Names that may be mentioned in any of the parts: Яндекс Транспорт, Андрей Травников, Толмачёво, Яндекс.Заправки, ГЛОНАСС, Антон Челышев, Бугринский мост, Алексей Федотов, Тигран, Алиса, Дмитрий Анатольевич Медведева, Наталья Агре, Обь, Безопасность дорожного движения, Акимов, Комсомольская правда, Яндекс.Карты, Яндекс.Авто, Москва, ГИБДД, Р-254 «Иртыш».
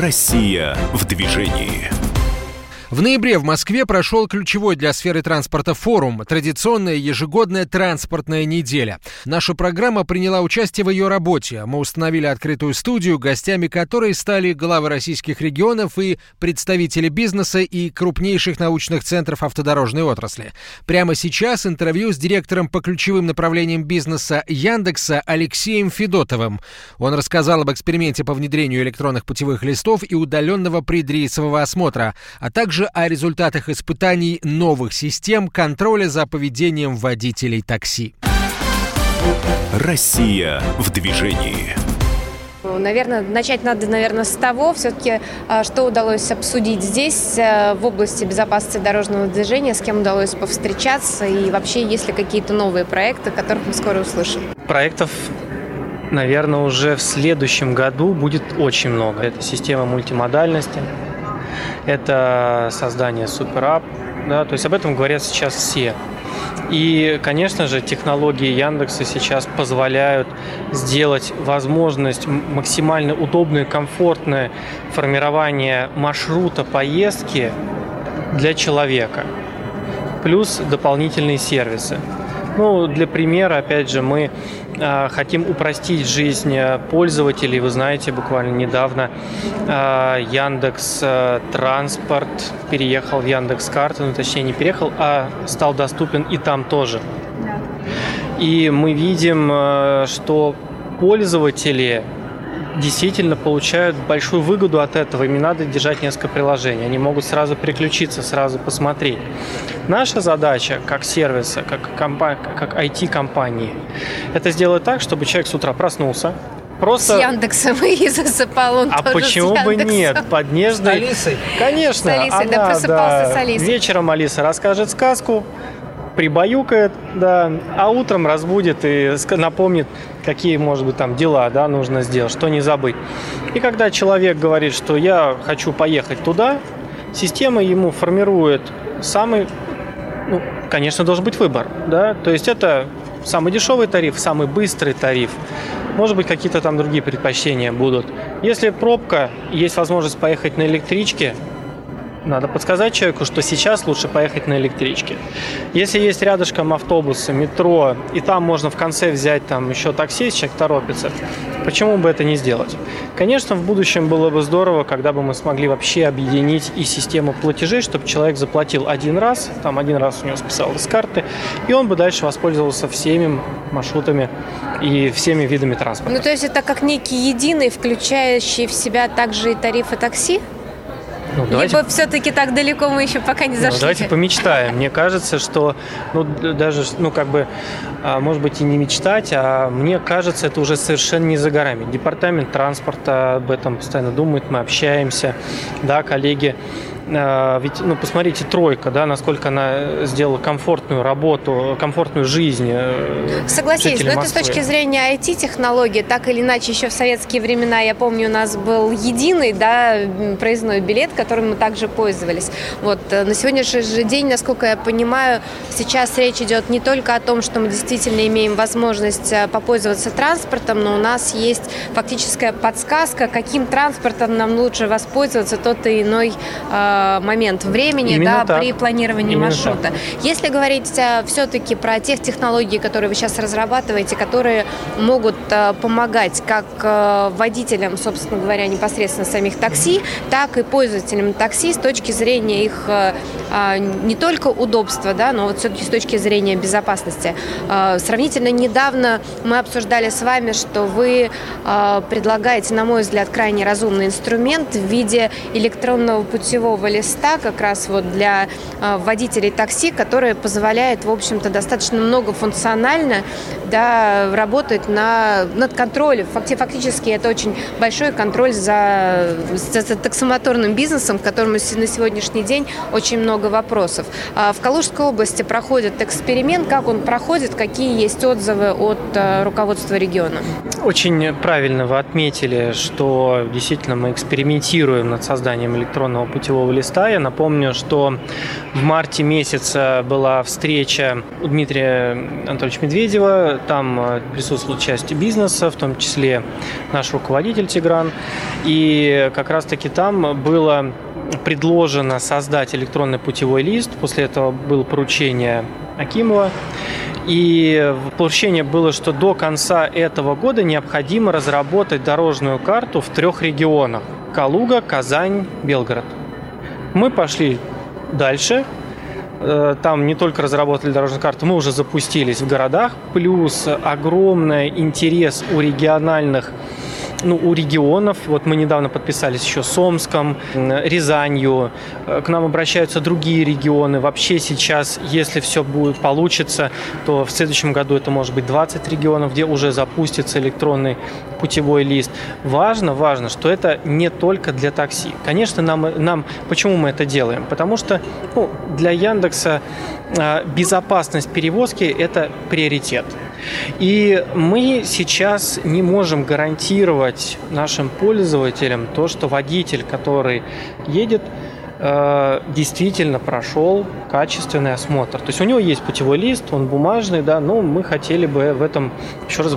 Россия в движении. В ноябре в Москве прошел ключевой для сферы транспорта форум – традиционная ежегодная транспортная неделя. Наша программа приняла участие в ее работе. Мы установили открытую студию, гостями которой стали главы российских регионов и представители бизнеса и крупнейших научных центров автодорожной отрасли. Прямо сейчас интервью с директором по ключевым направлениям бизнеса Яндекса Алексеем Федотовым. Он рассказал об эксперименте по внедрению электронных путевых листов и удаленного предрейсового осмотра, а также о результатах испытаний новых систем контроля за поведением водителей такси. Россия в движении. Наверное, начать надо, с того, все-таки, что удалось обсудить здесь в области безопасности дорожного движения, с кем удалось повстречаться и вообще есть ли какие-то новые проекты, о которых мы скоро услышим. Проектов, наверное, уже в следующем году будет очень много. Это система мультимодальности. Это создание суперап, да, то есть об этом говорят сейчас все. И, конечно же, технологии Яндекса сейчас позволяют сделать возможность максимально удобное, комфортное формирование маршрута поездки для человека, плюс дополнительные сервисы. Ну, для примера, опять же, мы хотим упростить жизнь пользователей. Вы знаете, буквально недавно Яндекс Транспорт переехал в Яндекс.Карты, ну, точнее, не переехал, а стал доступен и там тоже. И мы видим, что пользователи действительно получают большую выгоду от этого. Им не надо держать несколько приложений. Они могут сразу переключиться, сразу посмотреть. Наша задача как сервиса, как IT-компании, это сделать так, чтобы человек с утра проснулся. Просто... С Яндексом и засыпал он тоже. А почему бы нет? Под нежной... С Алисой? Конечно. С Алисой, она, да, просыпался с Алисой. Вечером Алиса расскажет сказку, прибаюкает, да, а утром разбудит и напомнит, какие, может быть, там дела, да, нужно сделать, что не забыть. И когда человек говорит, что я хочу поехать туда, система ему формирует самый, ну, конечно, должен быть выбор, да, то есть это самый дешевый тариф, самый быстрый тариф, может быть, какие-то там другие предпочтения будут. Если пробка, есть возможность поехать на электричке, надо подсказать человеку, что сейчас лучше поехать на электричке. Если есть рядышком автобусы, метро, и там можно в конце взять там еще такси, если человек торопится, почему бы это не сделать? Конечно, в будущем было бы здорово, когда бы мы смогли вообще объединить и систему платежей, чтобы человек заплатил один раз у него списалось с карты, и он бы дальше воспользовался всеми маршрутами и всеми видами транспорта. Ну, то есть это как некий единый, включающий в себя также и тарифы такси? Ну, либо все-таки так далеко мы еще пока не зашли. Ну, давайте помечтаем. Мне кажется, что, ну, даже, ну, как бы, может быть, и не мечтать, а мне кажется, это уже совершенно не за горами. Департамент транспорта об этом постоянно думает, мы общаемся, да, коллеги. Ведь, ну, посмотрите, тройка, да, насколько она сделала комфортную работу, комфортную жизнь. Согласись, но это с точки зрения IT-технологии, так или иначе, еще в советские времена, я помню, у нас был единый, да, проездной билет, которым мы также пользовались. Вот, на сегодняшний же день, насколько я понимаю, сейчас речь идет не только о том, что мы действительно имеем возможность попользоваться транспортом, но у нас есть фактическая подсказка, каким транспортом нам лучше воспользоваться тот или иной момент времени, да, при планировании маршрута. Если говорить все-таки про тех технологии, которые вы сейчас разрабатываете, которые могут помогать как водителям, собственно говоря, непосредственно самих такси, так и пользователям такси с точки зрения их не только удобства, да, но вот все-таки с точки зрения безопасности. Сравнительно недавно мы обсуждали с вами, что вы предлагаете, на мой взгляд, крайне разумный инструмент в виде электронного путевого листа как раз вот для водителей такси, который позволяет, в общем-то, достаточно многофункционально, да, работать над контролем. Фактически это очень большой контроль за таксомоторным бизнесом, к которому на сегодняшний день очень много вопросов. В Калужской области проходит эксперимент. Как он проходит? Какие есть отзывы от руководства региона? Очень правильно вы отметили, что действительно мы экспериментируем над созданием электронного путевого чистого листа. Я напомню, что в марте месяца была встреча у Дмитрия Анатольевича Медведева. Там присутствовала часть бизнеса, в том числе наш руководитель Тигран. И как раз-таки там было предложено создать электронный путевой лист. После этого было поручение Акимова. И поручение было, что до конца этого года необходимо разработать дорожную карту в 3 регионах: Калуга, Казань, Белгород. Мы пошли дальше. Там не только разработали дорожную карту, мы уже запустились в городах. Плюс огромный интерес у региональных, у регионов. Вот мы недавно подписались еще с Омском, Рязанью. К нам обращаются другие регионы. Вообще сейчас, если все будет получится, то в следующем году это может быть 20 регионов, где уже запустится электронный путевой лист. Важно, что это не только для такси. Конечно, нам почему мы это делаем? Потому что для Яндекса безопасность перевозки – это приоритет. И мы сейчас не можем гарантировать нашим пользователям то, что водитель, который едет, действительно прошел качественный осмотр. То есть у него есть путевой лист, он бумажный, да, но мы хотели бы в этом еще раз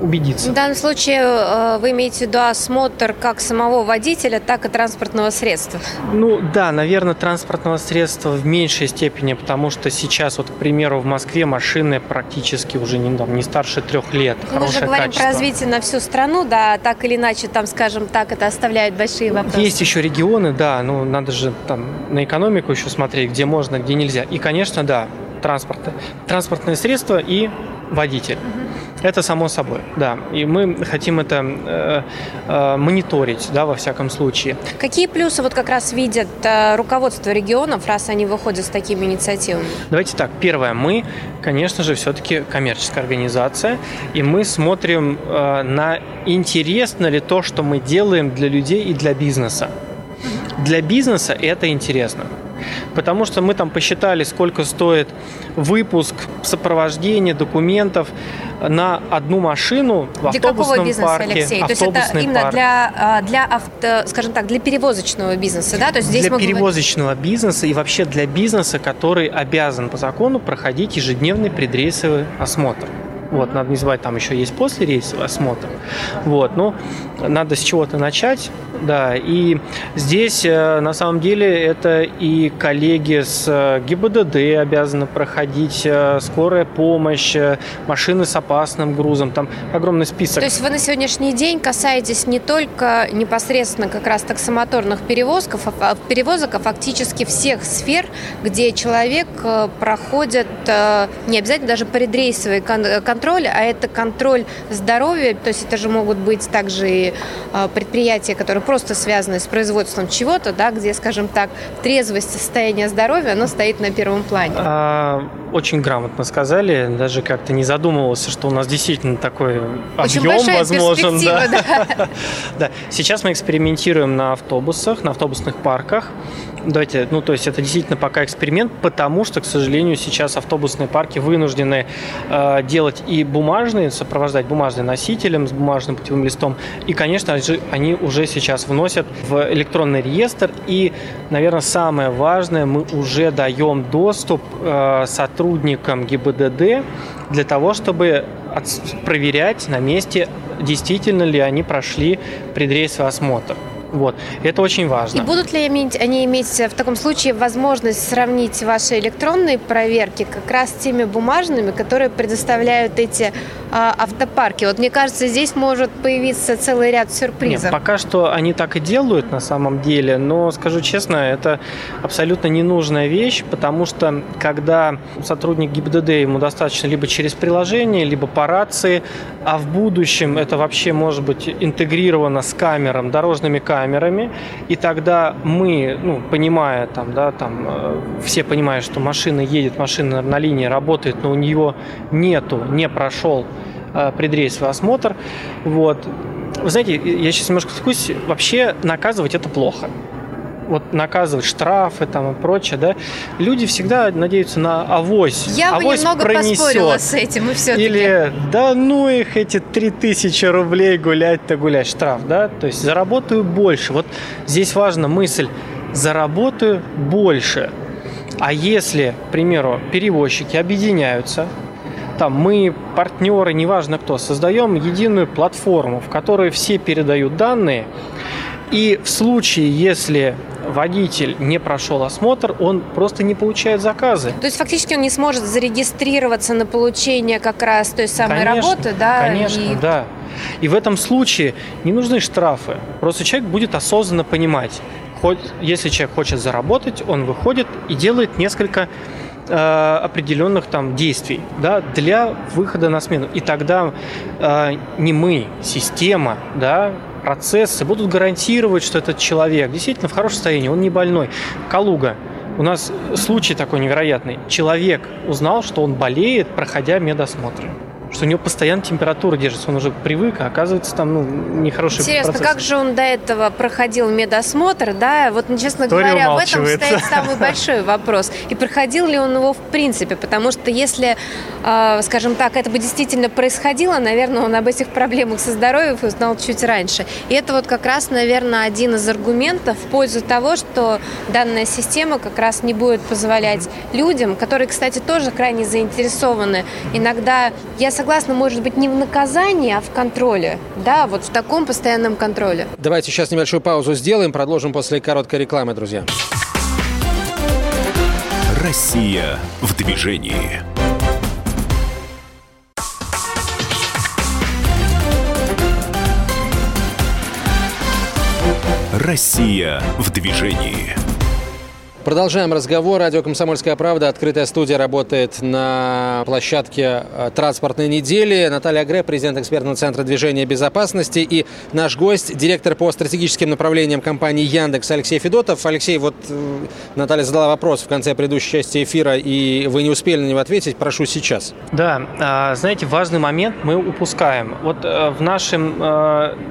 убедиться. В данном случае вы имеете в виду осмотр как самого водителя, так и транспортного средства? Наверное, транспортного средства в меньшей степени, потому что сейчас, к примеру, в Москве машины практически уже не старше 3 лет. Мы же говорим качество. Про развитие на всю страну, да, так или иначе, там, скажем так, это оставляет большие вопросы. Есть еще регионы, да, надо же на экономику еще смотреть, где можно, где нельзя. И, конечно, да, транспортные средства и водитель. Это само собой, да. И мы хотим это мониторить, во всяком случае. Какие плюсы как раз видят руководство регионов, раз они выходят с такими инициативами? Давайте так. Первое. Мы, конечно же, все-таки коммерческая организация, и мы смотрим на интересно ли то, что мы делаем для людей и для бизнеса. Для бизнеса это интересно, потому что мы там посчитали, сколько стоит выпуск, сопровождение, документов на одну машину в автобусном парке. Для какого бизнеса, Алексей? То есть это именно для перевозочного бизнеса, да? То есть здесь для перевозочного бизнеса и вообще для бизнеса, который обязан по закону проходить ежедневный предрейсовый осмотр. Надо не забывать, там еще есть послерейсовый осмотр. Надо с чего-то начать, да. И здесь, на самом деле, это и коллеги с ГИБДД обязаны проходить, скорая помощь, машины с опасным грузом, там огромный список. То есть вы на сегодняшний день касаетесь не только непосредственно как раз таксомоторных перевозок, а фактически всех сфер, где человек проходит, не обязательно даже предрейсовый контроль, а это контроль здоровья, то есть это же могут быть также и предприятия, которые просто связаны с производством чего-то, да, где, скажем так, трезвость, состояние здоровья, оно стоит на первом плане. Очень грамотно сказали, даже как-то не задумывался, что у нас действительно такой очень объем возможен. Да. Сейчас мы экспериментируем на автобусах, на автобусных парках. Давайте, это действительно пока эксперимент, потому что, к сожалению, сейчас автобусные парки вынуждены делать и бумажные, сопровождать бумажные носителем с бумажным путевым листом. И, конечно, они уже сейчас вносят в электронный реестр. И, наверное, самое важное, мы уже даем доступ сотрудникам ГИБДД для того, чтобы проверять на месте, действительно ли они прошли предрейсовый осмотр. Это очень важно. И будут ли они иметь в таком случае возможность сравнить ваши электронные проверки как раз с теми бумажными, которые предоставляют эти автопарки? Мне кажется, здесь может появиться целый ряд сюрпризов. Нет, пока что они так и делают на самом деле, но, скажу честно, это абсолютно ненужная вещь, потому что, когда сотрудник ГИБДД, ему достаточно либо через приложение, либо по рации, а в будущем это вообще может быть интегрировано с дорожными камерами, и тогда мы, все понимают, что машина на линии работает, но у нее не прошел предрейсовый осмотр. Вы знаете, я сейчас немножко вскусь, вообще наказывать это плохо. Наказывать штрафы и прочее, да. Люди всегда надеются на авось. Я бы немного поспорила с этим, и все-таки. Или да ну их эти 3000 рублей гулять-то гулять штраф, да. То есть заработаю больше. Здесь важна мысль. заработаю больше. А если, к примеру, перевозчики объединяются, там мы, партнеры, неважно кто, создаем единую платформу, в которой все передают данные, и в случае, если водитель не прошел осмотр, он просто не получает заказы. То есть фактически он не сможет зарегистрироваться на получение как раз той самой работы, да? Конечно, да. И в этом случае не нужны штрафы. Просто человек будет осознанно понимать, если человек хочет заработать, он выходит и делает несколько определенных там действий, да, для выхода на смену. И тогда не мы, система, да, процессы будут гарантировать, что этот человек действительно в хорошем состоянии, он не больной. Калуга. У нас случай такой невероятный. Человек узнал, что он болеет, проходя медосмотры. Что у него постоянно температура держится, он уже привык, а оказывается там нехороший процесс. Интересно, как же он до этого проходил медосмотр, да? Вот, честно говоря, в этом стоит самый большой вопрос. И проходил ли он его в принципе? Потому что если, скажем так, это бы действительно происходило, наверное, он об этих проблемах со здоровьем узнал чуть раньше. И это вот как раз, наверное, один из аргументов в пользу того, что данная система как раз не будет позволять людям, которые, кстати, тоже крайне заинтересованы. Иногда, я согласна, может быть, не в наказании, а в контроле. Да, вот в таком постоянном контроле. Давайте сейчас небольшую паузу сделаем. Продолжим после короткой рекламы, друзья. Россия в движении. Россия в движении. Продолжаем разговор. Радио «Комсомольская правда». Открытая студия работает на площадке транспортной недели. Наталья Агре, президент экспертного центра движения безопасности. И наш гость, директор по стратегическим направлениям компании «Яндекс» Алексей Федотов. Алексей, вот Наталья задала вопрос в конце предыдущей части эфира, и вы не успели на него ответить. Прошу сейчас. Да, знаете, важный момент мы упускаем. Вот в нашем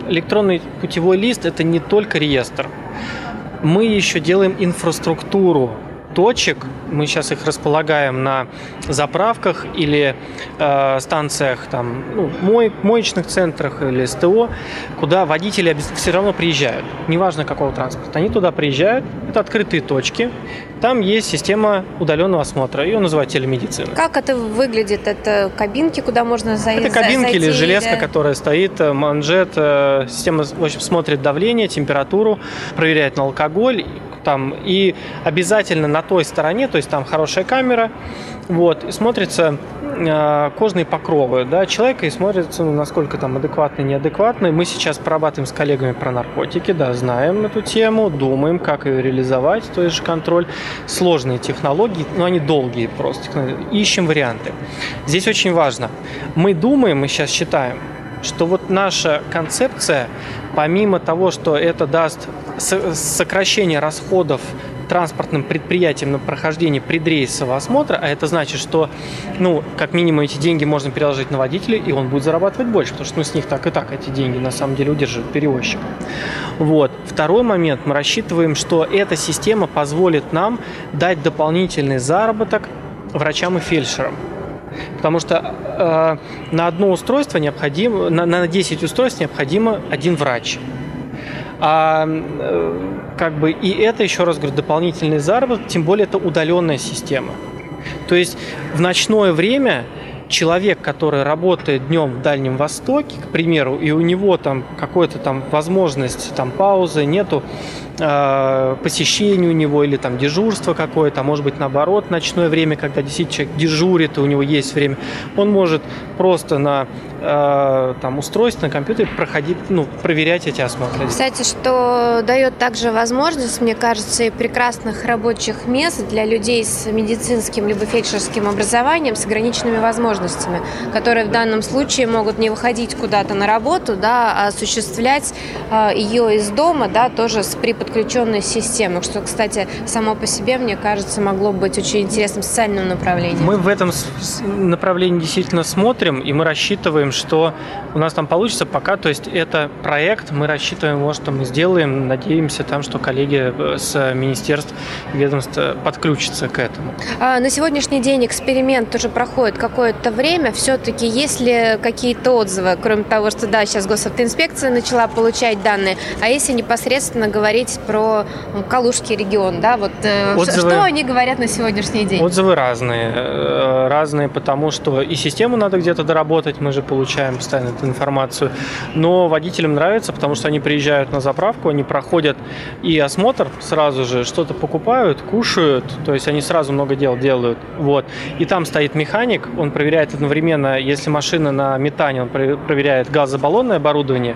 электронный путевой лист – это не только реестр. Мы еще делаем инфраструктуру точек, мы сейчас их располагаем на заправках или станциях, там, моечных центрах или СТО, куда водители все равно приезжают, неважно какого транспорта. Они туда приезжают, это открытые точки, там есть система удаленного осмотра, ее называют телемедициной. Как это выглядит? Это кабинки, куда можно зайти? Это кабинки или железка, которая стоит, манжет, система, в общем, смотрит давление, температуру, проверяет на алкоголь. Там, и обязательно на той стороне, то есть там хорошая камера, вот, и смотрятся кожные покровы, да, человека, и смотрится, насколько там адекватный, неадекватный. Мы сейчас прорабатываем с коллегами про наркотики, да, знаем эту тему, думаем, как ее реализовать, то есть контроль. Сложные технологии, но они долгие просто, ищем варианты. Здесь очень важно. Мы думаем, мы сейчас считаем, что вот наша концепция, помимо того, что это даст сокращение расходов транспортным предприятиям на прохождение предрейсового осмотра, а это значит, что, как минимум, эти деньги можно переложить на водителя, и он будет зарабатывать больше, потому что с них так и так эти деньги, на самом деле, удерживает перевозчик. Вот. Второй момент. Мы рассчитываем, что эта система позволит нам дать дополнительный заработок врачам и фельдшерам. Потому что на одно устройство необходимо, на 10 устройств необходимо один врач. И это, еще раз говорю, дополнительный заработок, тем более это удаленная система. То есть в ночное время человек, который работает днем в Дальнем Востоке, к примеру, и у него там какая-то там возможность, там паузы нету, посещения у него или там дежурство какое-то, а может быть наоборот, ночное время, когда действительно человек дежурит и у него есть время, он может просто на устройстве, на компьютере проходить, проверять эти осмотры. Кстати, что дает также возможность, мне кажется, и прекрасных рабочих мест для людей с медицинским либо фельдшерским образованием, с ограниченными возможностями, которые в данном случае могут не выходить куда-то на работу, да, а осуществлять ее из дома, да, тоже при подключенной системе, что, кстати, само по себе, мне кажется, могло быть очень интересным социальным направлением. Мы в этом направлении действительно смотрим, и мы рассчитываем, что у нас там получится пока, то есть это проект, мы рассчитываем, вот, что мы сделаем, надеемся там, что коллеги с министерств, ведомств подключатся к этому. На сегодняшний день эксперимент уже проходит какое-то это время все-таки есть ли какие-то отзывы, кроме того, что да, сейчас госавтоинспекция начала получать данные, а если непосредственно говорить про Калужский регион, да, вот отзывы, что они говорят на сегодняшний день? Отзывы разные. Разные, потому что и систему надо где-то доработать, мы же получаем постоянно эту информацию, но водителям нравится, потому что они приезжают на заправку, они проходят и осмотр сразу же, что-то покупают, кушают, то есть они сразу много дел делают, вот, и там стоит механик, он проверяет одновременно, если машина на метане, он проверяет газобаллонное оборудование,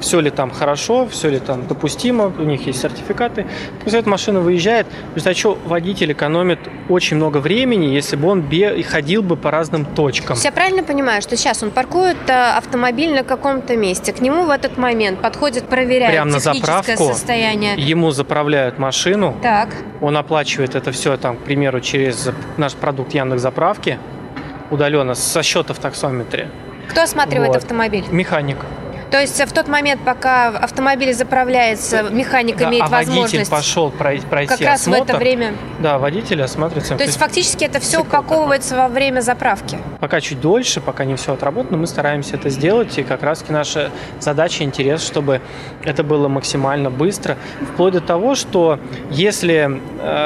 все ли там хорошо, все ли там допустимо, у них есть сертификаты. После этого машина выезжает, в результате чего водитель экономит очень много времени, если бы он ходил бы по разным точкам. Я правильно понимаю, что сейчас он паркует автомобиль на каком-то месте, к нему в этот момент подходит, проверяет прямо техническое состояние. Ему заправляют машину, так. Он оплачивает это все, там, к примеру, через наш продукт Яндекс.Заправки, удаленно, со счета в таксометре. Кто осматривает автомобиль? Механик. То есть в тот момент, пока автомобиль заправляется, механик имеет возможность... водитель пошел пройти как раз осмотр, в это время... Да, водитель осматривается. То есть фактически это все упаковывается во время заправки? Пока чуть дольше, пока не все отработано, мы стараемся это сделать. И как раз наша задача, интерес, чтобы это было максимально быстро. Вплоть до того, что если,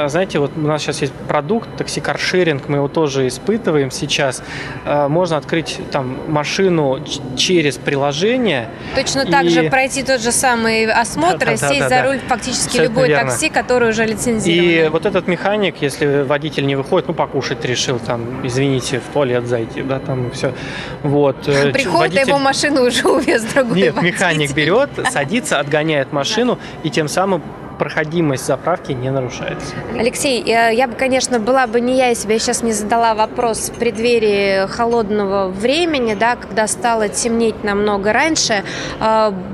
знаете, вот у нас сейчас есть продукт, такси-каршеринг, мы его тоже испытываем сейчас. Можно открыть там машину через приложение... Точно так же пройти тот же самый осмотр и сесть за руль фактически любой такси, который уже лицензирован. И вот этот механик, если водитель не выходит, ну, покушать решил, там, извините, в туалет зайти, да, там, все. Вот. Приходит, водитель... а его машину уже увез другой Нет, водитель. Механик берет, садится, отгоняет машину, и тем самым проходимость заправки не нарушается. Алексей, я бы, конечно, была бы не я, если бы я сейчас не задала вопрос в преддверии холодного времени, да, когда стало темнеть намного раньше.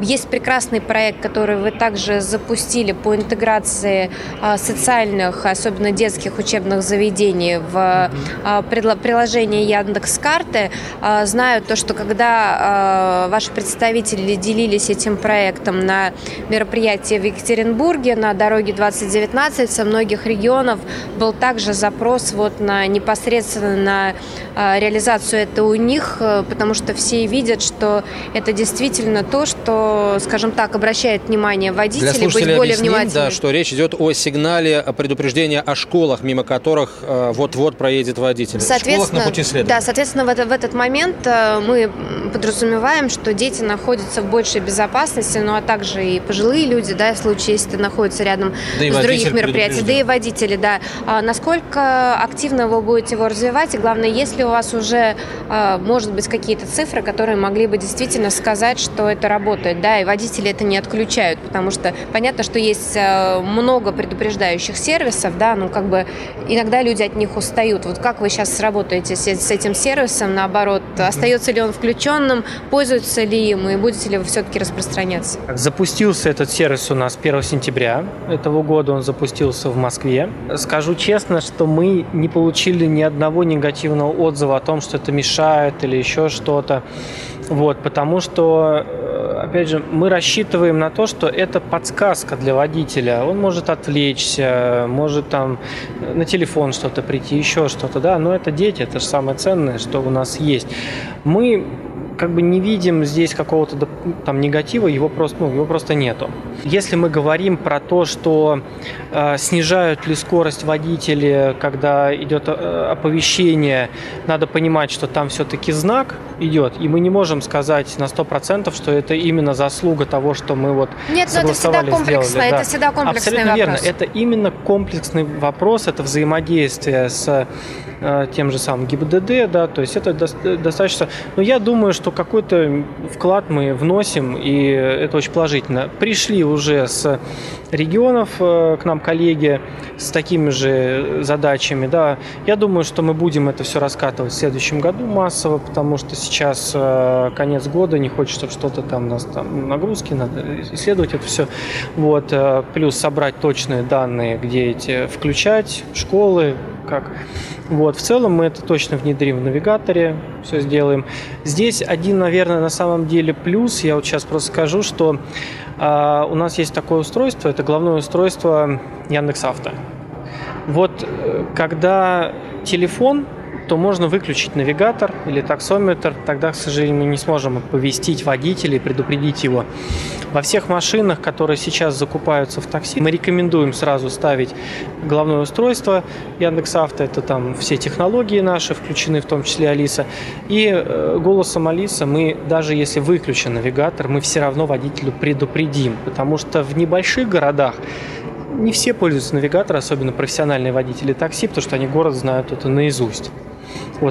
Есть прекрасный проект, который вы также запустили по интеграции социальных, особенно детских учебных заведений в приложение Яндекс.Карты. Знаю то, что когда ваши представители делились этим проектом на мероприятии в Екатеринбурге, на дороге 2019 со многих регионов был также запрос вот на непосредственно на реализацию это у них, потому что все видят, что это действительно то, что, скажем так, обращает внимание водителей, быть более внимательными. Да, что речь идет о сигнале предупреждения о школах, мимо которых вот-вот проедет водитель. Школах на пути следования. Да, соответственно, в этот момент мы подразумеваем, что дети находятся в большей безопасности, ну а также и пожилые люди, да, в случае, если ты находится рядом с других мероприятий, да и водители, да. Насколько активно вы будете его развивать? И главное, есть ли у вас уже, может быть, какие-то цифры, которые могли бы действительно сказать, что это работает, да, и водители это не отключают, потому что понятно, что есть много предупреждающих сервисов, да, ну, как бы иногда люди от них устают. Вот как вы сейчас работаете с этим сервисом, наоборот, остается ли он включенным, пользуется ли им, и будете ли вы все-таки распространяться? Запустился этот сервис у нас 1 сентября. Этого года он запустился в Москве. Скажу честно, что мы не получили ни одного негативного отзыва о том, что это мешает или еще что-то. Вот, потому что, опять же, мы рассчитываем на то, что это подсказка для водителя. Он может отвлечься, может там на телефон что-то прийти, еще что-то, да. Но это дети, это же самое ценное, что у нас есть. Мы как бы не видим здесь какого-то там негатива, его просто нету. Если мы говорим про то, что снижают ли скорость водители, когда идет оповещение, надо понимать, что там все-таки знак идет, и мы не можем сказать на 100%, что это именно заслуга того, что мы вот согласовали, сделали. Это всегда комплексный абсолютно вопрос. Верно. Это именно комплексный вопрос, это взаимодействие с тем же самым ГИБДД, да, то есть это достаточно... Но я думаю, что какой-то вклад мы вносим, и это очень положительно. Пришли уже с регионов к нам коллеги с такими же задачами, да. Я думаю, что мы будем это все раскатывать в следующем году массово, потому что сейчас конец года, не хочется, чтобы что-то там у нас там нагрузки, надо исследовать это все. Вот. Плюс собрать точные данные, где эти включать, школы, как... Вот, в целом мы это точно внедрим в навигаторе, все сделаем. Здесь один, наверное, на самом деле плюс, я вот сейчас просто скажу, что у нас есть такое устройство, это главное устройство Яндекс.Авто. Вот когда телефон, то можно выключить навигатор или таксометр. Тогда, к сожалению, мы не сможем оповестить водителя и предупредить его. Во всех машинах, которые сейчас закупаются в такси, мы рекомендуем сразу ставить головное устройство Яндекс.Авто. Это там все технологии наши, включены в том числе Алиса. И голосом Алиса мы, даже если выключен навигатор, мы все равно водителю предупредим. Потому что в небольших городах не все пользуются навигатором, особенно профессиональные водители такси, потому что они город знают это наизусть.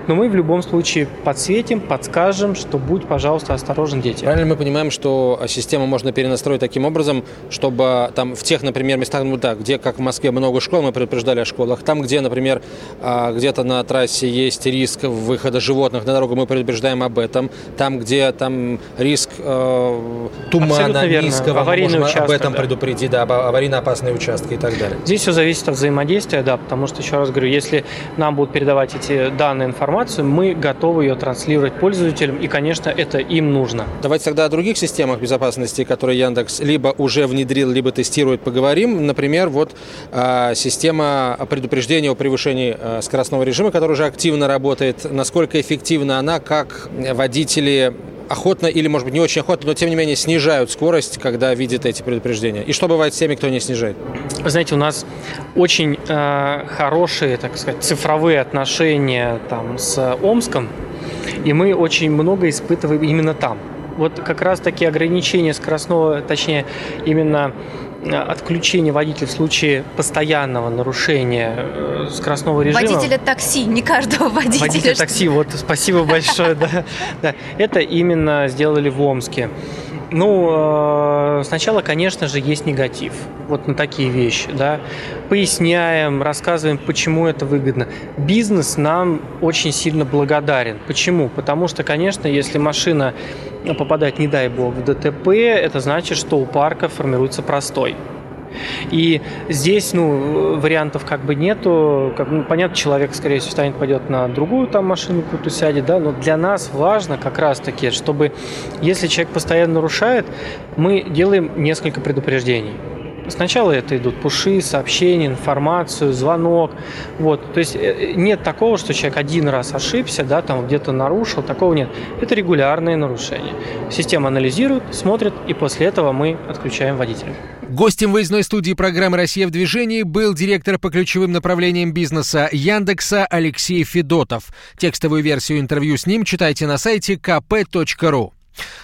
Но мы в любом случае подсветим, подскажем, что будь, пожалуйста, осторожен, дети. Правильно мы понимаем, что систему можно перенастроить таким образом, чтобы там в тех, например, местах, где, как в Москве, много школ, мы предупреждали о школах, там, где, например, где-то на трассе есть риск выхода животных на дорогу, мы предупреждаем об этом, там, где там риск тумана низкого, можно об этом предупредить, да, аварийно-опасные участки и так далее. Здесь все зависит от взаимодействия, да, потому что, еще раз говорю, если нам будут передавать эти данные, информацию, мы готовы ее транслировать пользователям, и, конечно, это им нужно. Давайте тогда о других системах безопасности, которые Яндекс либо уже внедрил, либо тестирует, поговорим. Например, система предупреждения о превышении скоростного режима, которая уже активно работает. Насколько эффективна она, как водители охотно или, может быть, не очень охотно, но, тем не менее, снижают скорость, когда видят эти предупреждения. И что бывает с теми, кто не снижает? Вы знаете, у нас очень хорошие, так сказать, цифровые отношения с Омском, и мы очень много испытываем именно там. Как раз таки ограничение скоростного, точнее, именно отключение водителя в случае постоянного нарушения скоростного режима. Водителя такси, не каждого водителя. Водителя такси, спасибо большое. Это именно сделали в Омске. Сначала, конечно же, есть негатив. На такие вещи, да. Поясняем, рассказываем, почему это выгодно. Бизнес нам очень сильно благодарен. Почему? Потому что, конечно, если машина попадает, не дай бог, в ДТП, это значит, что у парка формируется простой. И здесь, вариантов нету. Понятно, человек, скорее всего, встанет, пойдет на другую машину, какую-то сядет, да. Но для нас важно как раз-таки, чтобы, если человек постоянно нарушает, мы делаем несколько предупреждений. Сначала это идут пуши, сообщения, информацию, звонок. То есть нет такого, что человек один раз ошибся, да, там где-то нарушил, такого нет. Это регулярные нарушения. Система анализирует, смотрит, и после этого мы отключаем водителя. Гостем выездной студии программы «Россия в движении» был директор по ключевым направлениям бизнеса Яндекса Алексей Федотов. Текстовую версию интервью с ним читайте на сайте kp.ru.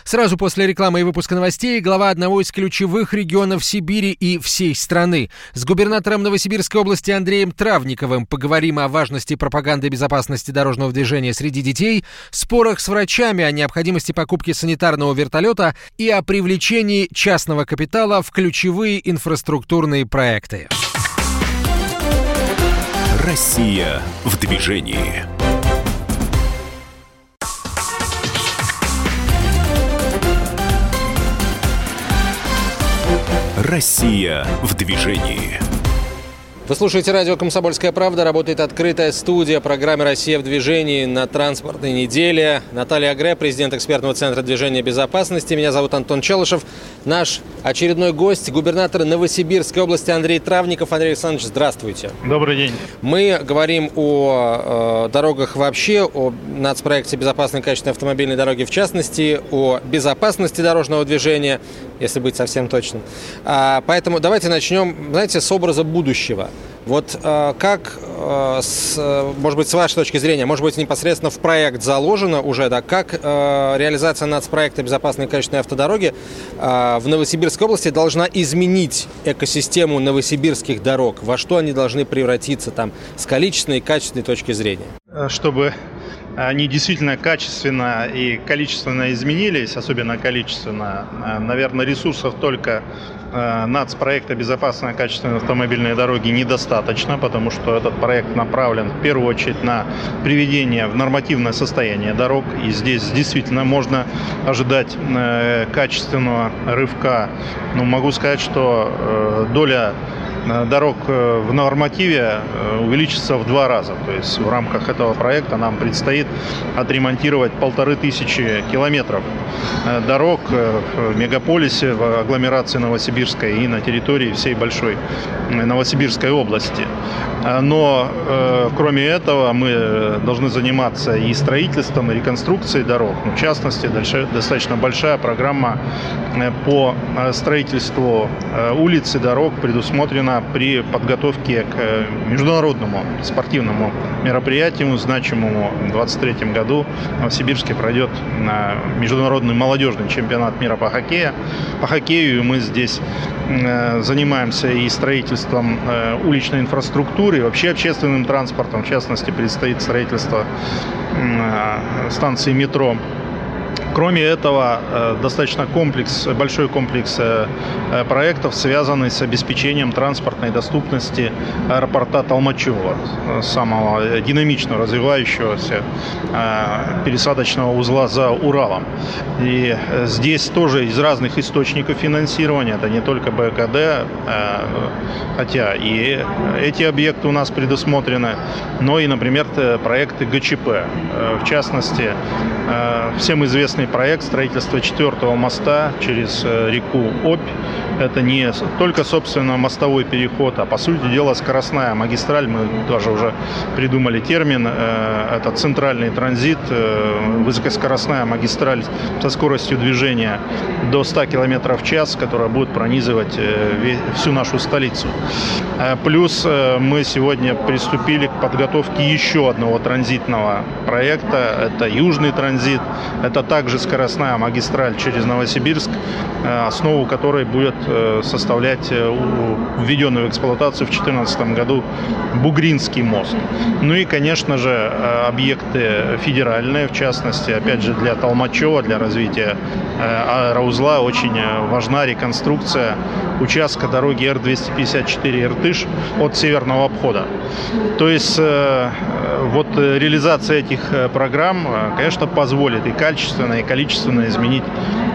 Сразу после рекламы и выпуска новостей глава одного из ключевых регионов Сибири и всей страны. С губернатором Новосибирской области Андреем Травниковым поговорим о важности пропаганды безопасности дорожного движения среди детей, спорах с врачами о необходимости покупки санитарного вертолета и о привлечении частного капитала в ключевые инфраструктурные проекты. Россия в движении. Россия в движении. Вы слушаете радио «Комсомольская правда». Работает открытая студия программы «Россия в движении» на транспортной неделе. Наталья Агре, президент экспертного центра движения безопасности. Меня зовут Антон Челышев. Наш очередной гость, губернатор Новосибирской области Андрей Травников. Андрей Александрович, здравствуйте. Добрый день. Мы говорим о дорогах вообще, о нацпроекте «Безопасной и качественной автомобильной дороги» в частности, о безопасности дорожного движения, если быть совсем точным. Поэтому давайте начнем, знаете, с образа будущего. Как, может быть, с вашей точки зрения, может быть, непосредственно в проект заложено уже, да, как реализация нацпроекта «Безопасные и качественные автодороги» в Новосибирской области должна изменить экосистему новосибирских дорог? Во что они должны превратиться там с количественной и качественной точки зрения? Чтобы они действительно качественно и количественно изменились, особенно количественно, наверное, ресурсов только нацпроекта «Безопасная и качественная автомобильная дороги» недостаточно, потому что этот проект направлен в первую очередь на приведение в нормативное состояние дорог, и здесь действительно можно ожидать качественного рывка. Могу сказать, что доля дорог в нормативе увеличится в 2 раза. То есть в рамках этого проекта нам предстоит отремонтировать 1500 километров дорог в мегаполисе, в агломерации Новосибирской и на территории всей большой Новосибирской области. Но кроме этого мы должны заниматься и строительством, и реконструкцией дорог. В частности, достаточно большая программа по строительству улиц и дорог предусмотрена при подготовке к международному спортивному мероприятию, значимому. В 2023 году в Новосибирске пройдет международный молодежный чемпионат мира по хоккею. И мы здесь занимаемся и строительством уличной инфраструктуры, и вообще общественным транспортом. В частности, предстоит строительство станции метро. Кроме этого, достаточно большой комплекс проектов, связанный с обеспечением транспортной доступности аэропорта Толмачёво, самого динамично развивающегося пересадочного узла за Уралом. И здесь тоже из разных источников финансирования, это не только БКД, хотя и эти объекты у нас предусмотрены, но и, например, проекты ГЧП. В частности, всем известно проект строительства 4-го моста через реку Обь. Это не только, собственно, мостовой переход, а, по сути дела, скоростная магистраль. Мы даже уже придумали термин. Это центральный транзит, высокоскоростная магистраль со скоростью движения до 100 км в час, которая будет пронизывать всю нашу столицу. Плюс мы сегодня приступили к подготовке еще одного транзитного проекта. Это южный транзит. Это также скоростная магистраль через Новосибирск, основу которой будет составлять введенный в эксплуатацию в 2014 году Бугринский мост. Ну и, конечно же, объекты федеральные, в частности, опять же, для Толмачёва, для развития аэроузла очень важна реконструкция участка дороги Р-254 «Иртыш» от северного обхода. То есть вот реализация этих программ, конечно, позволит и качественно, и количественно изменить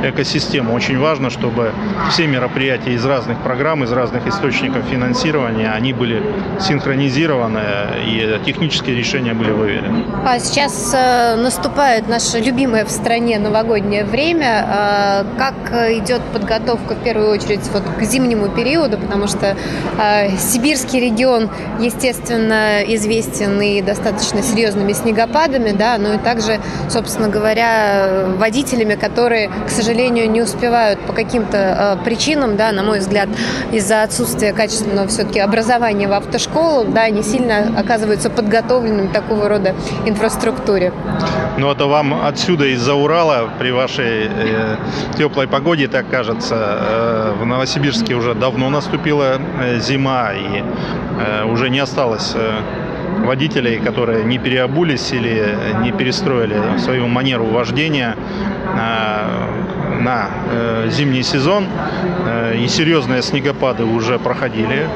экосистему. Очень важно, чтобы все мероприятия из разных программ, из разных источников финансирования, они были синхронизированы и технические решения были выверены. Сейчас наступает наше любимое в стране новогоднее время. Как идет подготовка, в первую очередь, к зимнему периоду, потому что сибирский регион, естественно, известен и достаточно серьезными снегопадами, да, но и также, собственно говоря, водителями, которые, к сожалению, не успевают по каким-то причинам, да, на мой взгляд, из-за отсутствия качественного все-таки образования в автошколу, да, не сильно оказываются подготовленными к такого рода инфраструктуре. Ну, это вам отсюда, из-за Урала, при вашей теплой погоде, так кажется. В Новосибирске уже давно наступила зима, и уже не осталось водителей, которые не переобулись или не перестроили свою манеру вождения на зимний сезон. И серьезные снегопады уже проходили.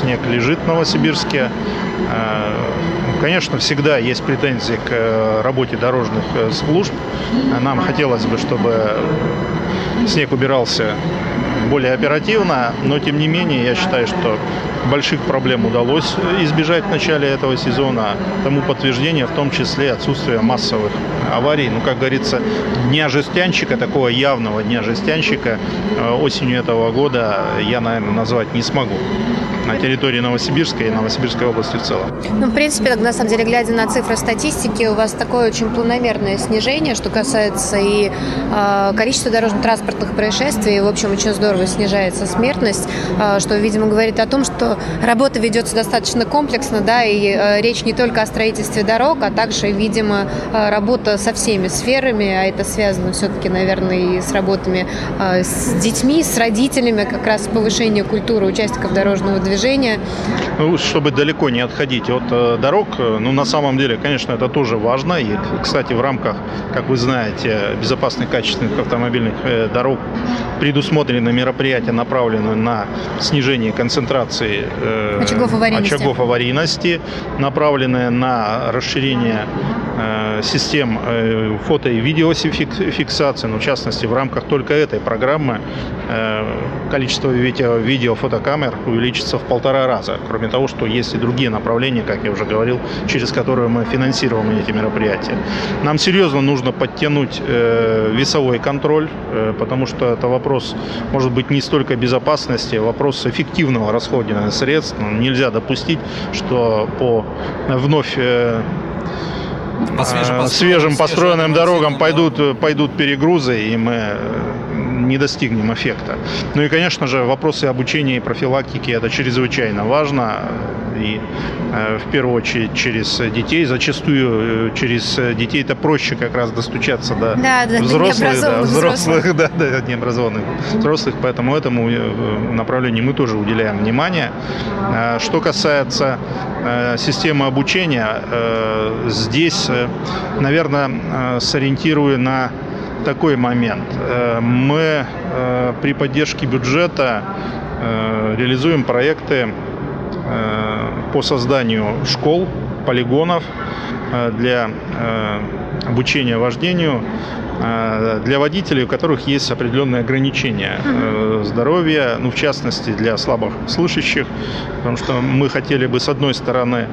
Снег лежит в Новосибирске. Конечно, всегда есть претензии к работе дорожных служб. Нам хотелось бы, чтобы снег убирался более оперативно, но тем не менее я считаю, что больших проблем удалось избежать в начале этого сезона. Тому подтверждение в том числе отсутствие массовых аварий. Ну, как говорится, дня жестянщика, такого явного дня жестянщика осенью этого года я, наверное, назвать не смогу на территории Новосибирска и Новосибирской области в целом. Ну, в принципе, на самом деле, глядя на цифры статистики, у вас такое очень планомерное снижение, что касается и количества дорожно-транспортных происшествий. В общем, очень здорово снижается смертность, что, видимо, говорит о том, что работа ведется достаточно комплексно, да, и речь не только о строительстве дорог, а также, видимо, работа со всеми сферами, а это связано все-таки, наверное, и с работами с детьми, с родителями, как раз повышение культуры участников дорожного движения. Ну, чтобы далеко не отходить от дорог, ну, на самом деле, конечно, это тоже важно, и, кстати, в рамках, как вы знаете, безопасных, качественных автомобильных дорог предусмотрены мероприятия, направленные на снижение концентрации очагов аварийности, направленные на расширение систем фото- и видеофиксации, но в частности в рамках только этой программы количество видео-фотокамер увеличится в 1,5 раза. Кроме того, что есть и другие направления, как я уже говорил, через которые мы финансируем эти мероприятия. Нам серьезно нужно подтянуть весовой контроль, потому что это вопрос, может быть, не столько безопасности, вопрос эффективного расходования средств. Нельзя допустить, что по вновь свежим построенным дорогам пойдут перегрузы, и мы не достигнем эффекта. Ну и, конечно же, вопросы обучения и профилактики – это чрезвычайно важно. И в первую очередь через детей. Зачастую через детей это проще как раз достучаться до необразованных взрослых. Поэтому этому направлению мы тоже уделяем внимание. Что касается системы обучения, здесь, наверное, сориентирую на такой момент. Мы при поддержке бюджета реализуем проекты по созданию школ, полигонов для обучения вождению для водителей, у которых есть определенные ограничения здоровья, ну, в частности, для слабослышащих, потому что мы хотели бы, с одной стороны,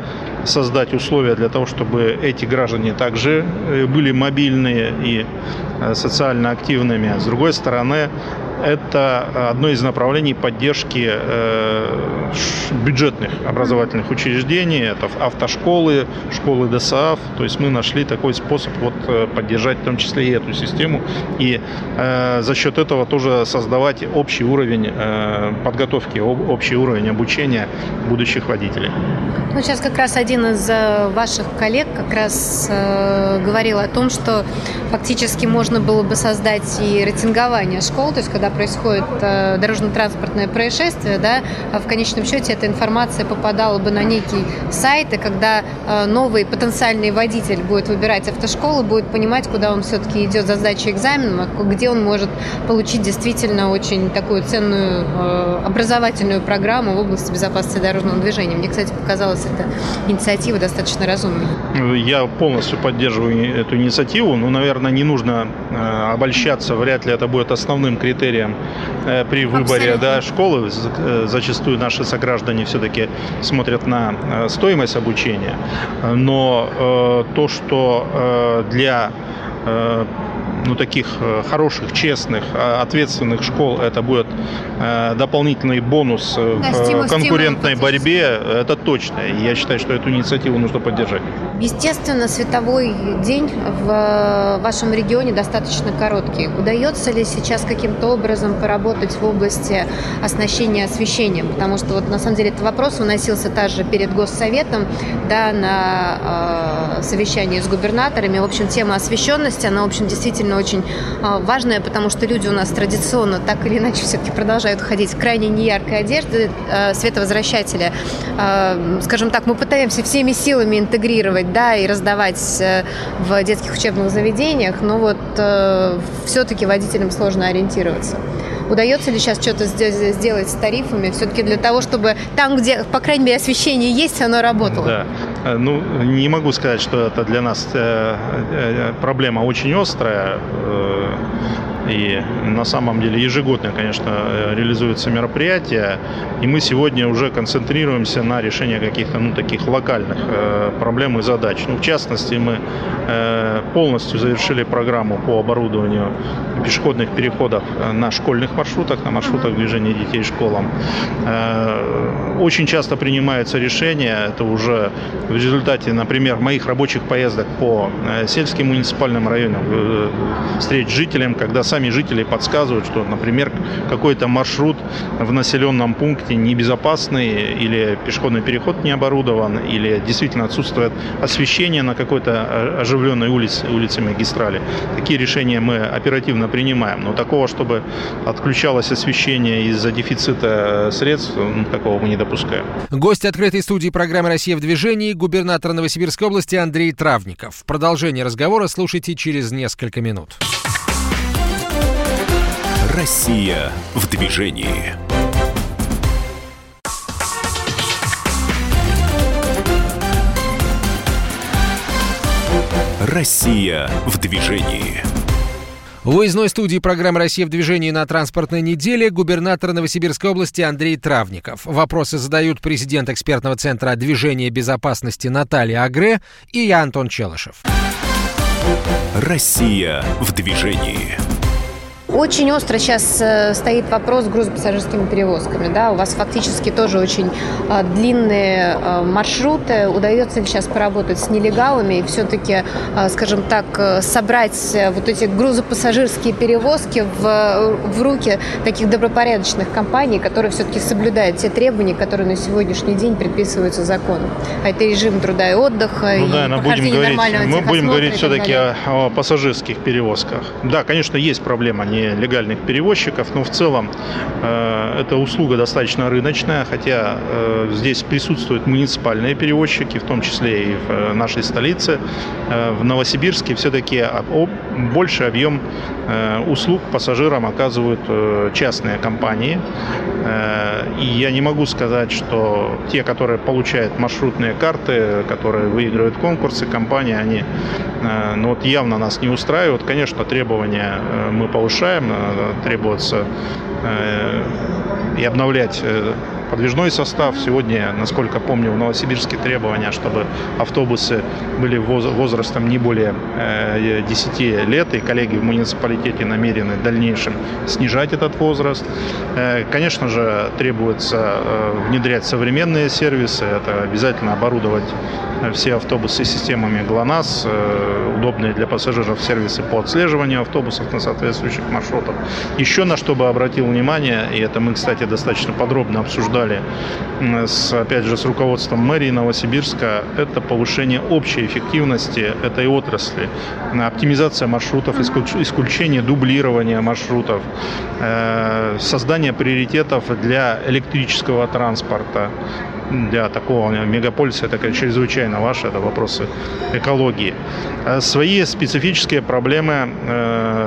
создать условия для того, чтобы эти граждане также были мобильные и социально активными. С другой стороны, это одно из направлений поддержки бюджетных образовательных учреждений, это автошколы, школы ДСАФ. То есть мы нашли такой способ вот поддержать в том числе и эту систему, и за счет этого тоже создавать общий уровень подготовки, общий уровень обучения будущих водителей. Ну, сейчас как раз один из ваших коллег как раз говорил о том, что фактически можно было бы создать и рейтингование школ, то есть когда происходит дорожно-транспортное происшествие, да, в конечном счете эта информация попадала бы на некий сайт, и когда новый потенциальный водитель будет выбирать автошколу, будет понимать, куда он все-таки идет за сдачей экзамена, где он может получить действительно очень такую ценную образовательную программу в области безопасности дорожного движения. Мне, кстати, показалась эта инициатива достаточно разумной. Я полностью поддерживаю эту инициативу, но, наверное, не нужно обольщаться, вряд ли это будет основным критерием при выборе школы. Зачастую наши сограждане все-таки смотрят на стоимость обучения, но то, что для таких хороших, честных, ответственных школ это будет дополнительный бонус в конкурентной борьбе, это точно. Я считаю, что эту инициативу нужно поддержать. Естественно, световой день в вашем регионе достаточно короткий. Удается ли сейчас каким-то образом поработать в области оснащения освещением? Потому что вот на самом деле этот вопрос выносился также перед Госсоветом, да, на совещании с губернаторами. В общем, тема освещенности, она, в общем, действительно очень важное, потому что люди у нас традиционно так или иначе все-таки продолжают ходить в крайне неяркой одежде световозвращателя. Скажем так, мы пытаемся всеми силами интегрировать, да, и раздавать в детских учебных заведениях, но вот все-таки водителям сложно ориентироваться. Удается ли сейчас что-то сделать с тарифами, все-таки для того, чтобы там, где, по крайней мере, освещение есть, оно работало? Да. Ну, не могу сказать, что это для нас проблема очень острая. И на самом деле ежегодно, конечно, реализуются мероприятия. И мы сегодня уже концентрируемся на решении каких-то таких локальных проблем и задач. Ну, в частности, мы полностью завершили программу по оборудованию пешеходных переходов на школьных маршрутах, на маршрутах движения детей школам. Очень часто принимаются решения. Это уже в результате, например, моих рабочих поездок по сельским муниципальным районам, встреч с жителям, когда сами жители подсказывают, что, например, какой-то маршрут в населенном пункте небезопасный, или пешеходный переход не оборудован, или действительно отсутствует освещение на какой-то оживленной улице магистрали. Такие решения мы оперативно принимаем. Но такого, чтобы отключалось освещение из-за дефицита средств, такого мы не допускаем. Гость открытой студии программы «Россия в движении» — губернатор Новосибирской области Андрей Травников. Продолжение разговора слушайте через несколько минут. Россия в движении. «Россия в движении». В выездной студии программы «Россия в движении» на транспортной неделе губернатор Новосибирской области Андрей Травников. Вопросы задают президент экспертного центра движения безопасности Наталья Агре и я, Антон Челышев. «Россия в движении». Очень остро сейчас стоит вопрос с грузопассажирскими перевозками. Да? У вас фактически тоже очень длинные маршруты. Удается ли сейчас поработать с нелегалами и все-таки, скажем так, собрать вот эти грузопассажирские перевозки в руки таких добропорядочных компаний, которые все-таки соблюдают те требования, которые на сегодняшний день предписываются законом? А это режим труда и отдыха, Мы будем говорить все-таки о пассажирских перевозках. Да, конечно, есть проблема нелегальных перевозчиков, но в целом эта услуга достаточно рыночная, хотя здесь присутствуют муниципальные перевозчики, в том числе и в нашей столице. В Новосибирске все-таки больший объем услуг пассажирам оказывают частные компании. И я не могу сказать, что те, которые получают маршрутные карты, которые выигрывают конкурсы, компании, они явно нас не устраивают. Конечно, требования мы повышаем, требуется и обновлять подвижной состав. Сегодня, насколько помню, в Новосибирске требования, чтобы автобусы были возрастом не более 10 лет, и коллеги в муниципалитете намерены в дальнейшем снижать этот возраст. Конечно же, требуется внедрять современные сервисы, это обязательно оборудовать все автобусы системами ГЛОНАСС, удобные для пассажиров сервисы по отслеживанию автобусов на соответствующих маршрутах. Еще на что бы обратил внимание, и это мы, кстати, достаточно подробно обсуждали с руководством мэрии Новосибирска, это повышение общей эффективности этой отрасли, оптимизация маршрутов, исключение дублирования маршрутов, создание приоритетов для электрического транспорта. Для такого мегаполиса это чрезвычайно важно, это вопросы экологии. Свои специфические проблемы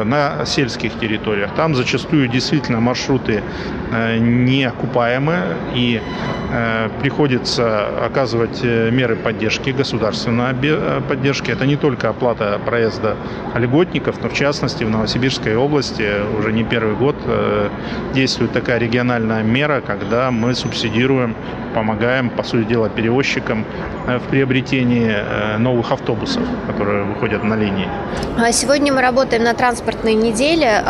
на сельских территориях. Там зачастую действительно маршруты не окупаемы, и приходится оказывать меры поддержки, государственной поддержки. Это не только оплата проезда льготников, но в частности в Новосибирской области уже не первый год действует такая региональная мера, когда мы субсидируем, помогаем, по сути дела, перевозчикам в приобретении новых автобусов, которые выходят на линии. Сегодня мы работаем на транспортной неделе.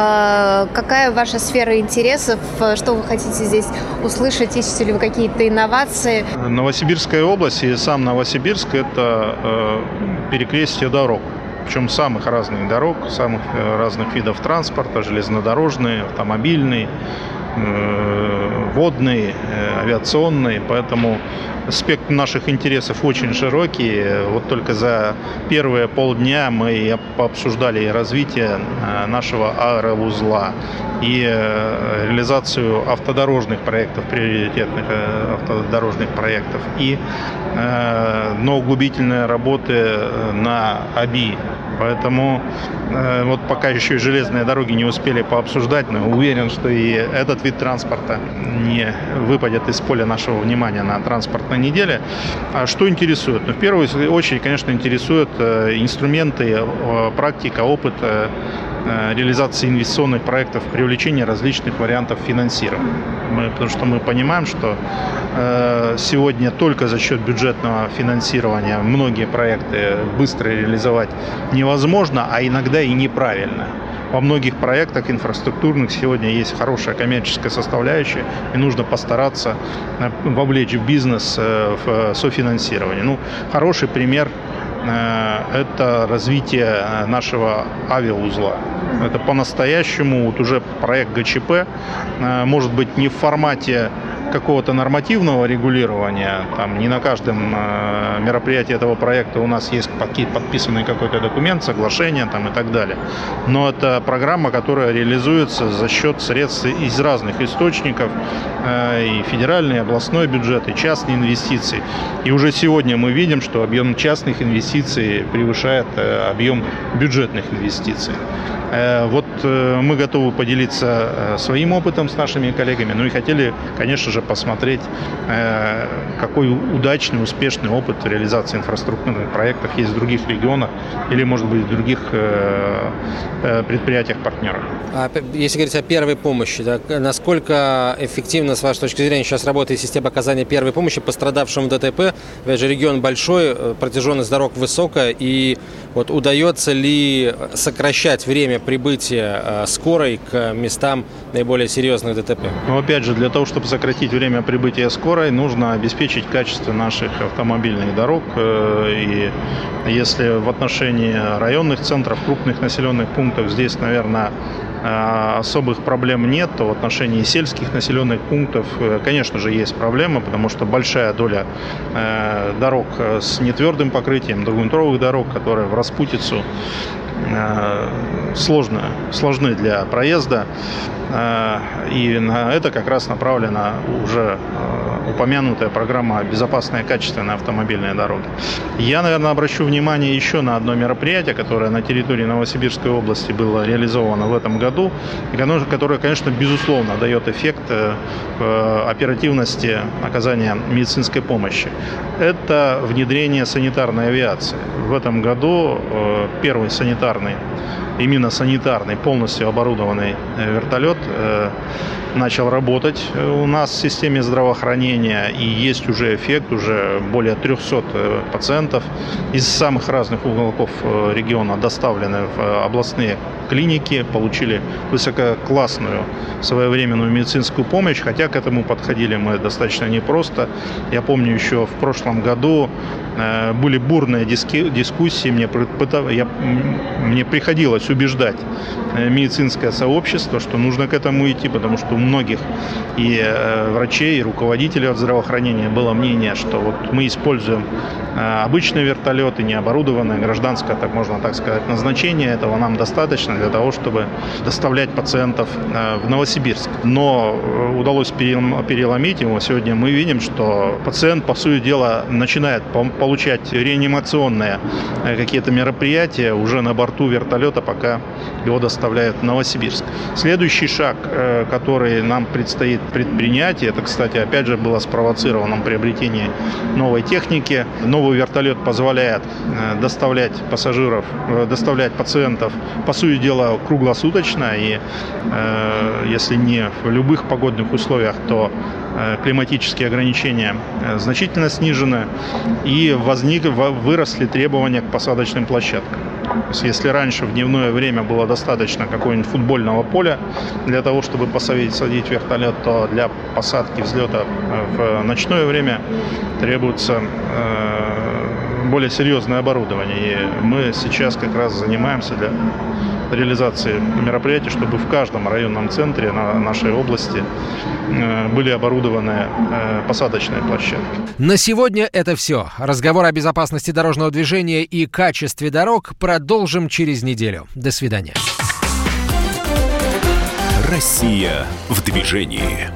Какая ваша сфера интересов? Что вы хотите здесь услышать? Ищете ли вы какие-то инновации? Новосибирская область и сам Новосибирск – это перекрестие дорог. Причем самых разных дорог, самых разных видов транспорта – железнодорожный, автомобильный, водный, авиационный, поэтому спектр наших интересов очень широкий. Вот только за первые полдня мы пообсуждали развитие нашего аэроузла и реализацию автодорожных проектов, приоритетных автодорожных проектов, и углубительные работы на Оби. Поэтому пока еще и железные дороги не успели пообсуждать, но уверен, что и этот вид транспорта не выпадет из поля нашего внимания на транспортной неделе. А что интересует? В первую очередь, конечно, интересуют инструменты, практика, опыт реализации инвестиционных проектов, привлечения различных вариантов финансирования. Потому что мы понимаем, что сегодня только за счет бюджетного финансирования многие проекты быстро реализовать невозможно, а иногда и неправильно. Во многих проектах инфраструктурных сегодня есть хорошая коммерческая составляющая, и нужно постараться вовлечь в бизнес в софинансирование. Хороший пример – это развитие нашего авиаузла. Это по-настоящему уже проект ГЧП, может быть, не в формате какого-то нормативного регулирования, не на каждом мероприятии этого проекта у нас есть подписанный какой-то документ, соглашение и так далее. Но это программа, которая реализуется за счет средств из разных источников, и федеральный, и областной бюджет, и частные инвестиции. И уже сегодня мы видим, что объем частных инвестиций превышает объем бюджетных инвестиций. Вот мы готовы поделиться своим опытом с нашими коллегами, ну и хотели, конечно же, посмотреть, какой удачный, успешный опыт реализации инфраструктурных проектов есть в других регионах или, может быть, в других предприятиях-партнерах. А если говорить о первой помощи, да, насколько эффективно, с вашей точки зрения, сейчас работает система оказания первой помощи пострадавшему в ДТП? Ведь же регион большой, протяженность дорог высокая, и вот удается ли сокращать время прибытия скорой к местам наиболее серьезных ДТП? Но опять же, для того, чтобы сократить время прибытия скорой, нужно обеспечить качество наших автомобильных дорог. И если в отношении районных центров, крупных населенных пунктов здесь, наверное, особых проблем нет, то в отношении сельских населенных пунктов, конечно же, есть проблемы, потому что большая доля дорог с нетвердым покрытием, грунтовых дорог, которые в распутицу сложны для проезда, и на это как раз направлена уже упомянутая программа «Безопасная качественная автомобильная дорога». Я, наверное, обращу внимание еще на одно мероприятие, которое на территории Новосибирской области было реализовано в этом году, и которое, конечно, безусловно, дает эффект оперативности оказания медицинской помощи. Это внедрение санитарной авиации. В этом году первый именно санитарный, полностью оборудованный вертолет начал работать у нас в системе здравоохранения, и есть уже эффект, уже более 300 пациентов из самых разных уголков региона доставлены в областные клиники, получили высококлассную своевременную медицинскую помощь, хотя к этому подходили мы достаточно непросто. Я помню, еще в прошлом году были бурные дискуссии, мне приходилось убеждать медицинское сообщество, что нужно к этому идти, потому что у многих и врачей, и руководителей от здравоохранения было мнение, что вот мы используем обычные вертолеты, необорудованные, гражданское, так можно так сказать, назначение, этого нам достаточно для того, чтобы доставлять пациентов в Новосибирск. Но удалось переломить его. Сегодня мы видим, что пациент, по сути дела, начинает получать реанимационные какие-то мероприятия уже на борту вертолета, пока его доставляют в Новосибирск. Следующий шаг, который нам предстоит предпринять, это, кстати, опять же было спровоцировано приобретение новой техники. Новый вертолет позволяет доставлять пассажиров, доставлять пациентов, по сути дела, круглосуточно. И если не в любых погодных условиях, то климатические ограничения значительно снижены, и выросли требования к посадочным площадкам. То есть, если раньше в дневное время было достаточно какого-нибудь футбольного поля для того, чтобы посадить вертолет, то для посадки взлета в ночное время требуется более серьезное оборудование. И мы сейчас как раз занимаемся для реализации мероприятий, чтобы в каждом районном центре нашей области были оборудованы посадочные площадки. На сегодня это все. Разговор о безопасности дорожного движения и качестве дорог продолжим через неделю. До свидания. Россия в движении.